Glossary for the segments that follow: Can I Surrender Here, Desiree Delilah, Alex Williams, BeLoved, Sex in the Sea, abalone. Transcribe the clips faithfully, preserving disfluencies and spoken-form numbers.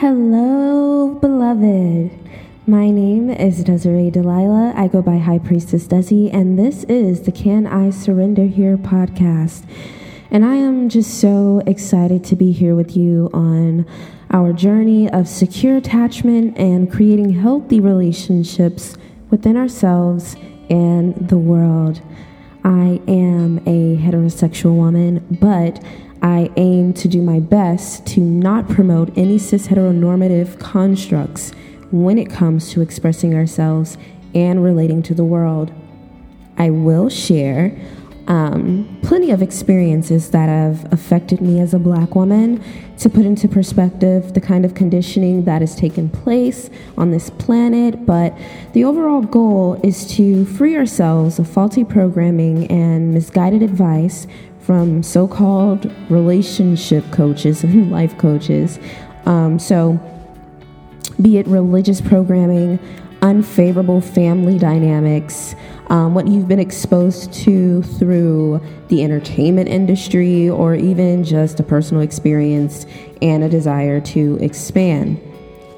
Hello, beloved. My name is Desiree Delilah. I go by High Priestess Desi, and this is the Can I Surrender Here podcast. And I am just so excited to be here with you on our journey of secure attachment and creating healthy relationships within ourselves and the world. I am a heterosexual woman, but I aim to do my best to not promote any cis-heteronormative constructs when it comes to expressing ourselves and relating to the world. I will share um, plenty of experiences that have affected me as a Black woman to put into perspective the kind of conditioning that has taken place on this planet, but the overall goal is to free ourselves of faulty programming and misguided advice from so-called relationship coaches and life coaches. Um, so be it religious programming, unfavorable family dynamics, um, what you've been exposed to through the entertainment industry, or even just a personal experience and a desire to expand.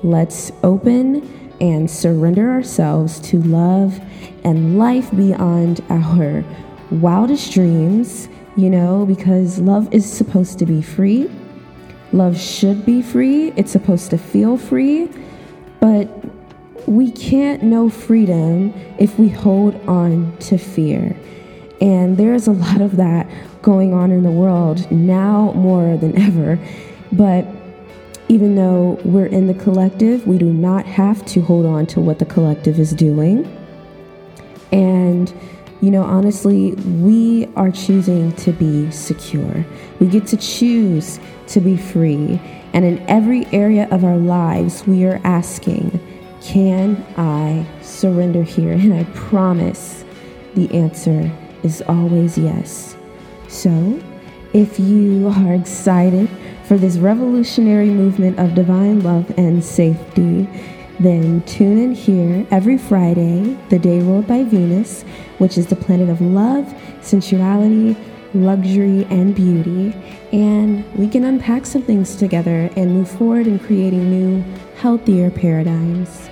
Let's open and surrender ourselves to love and life beyond our wildest dreams. You know, because love is supposed to be free. Love should be free. It's supposed to feel free. But we can't know freedom if we hold on to fear. And there's a lot of that going on in the world now more than ever. But even though we're in the collective, we do not have to hold on to what the collective is doing. And you know, honestly, we are choosing to be secure. We get to choose to be free. And in every area of our lives, we are asking, can I surrender here? And I promise the answer is always yes. So if you are excited for this revolutionary movement of divine love and safety, then tune in here every Friday, the day ruled by Venus, which is the planet of love, sensuality, luxury, and beauty. And we can unpack some things together and move forward in creating new, healthier paradigms.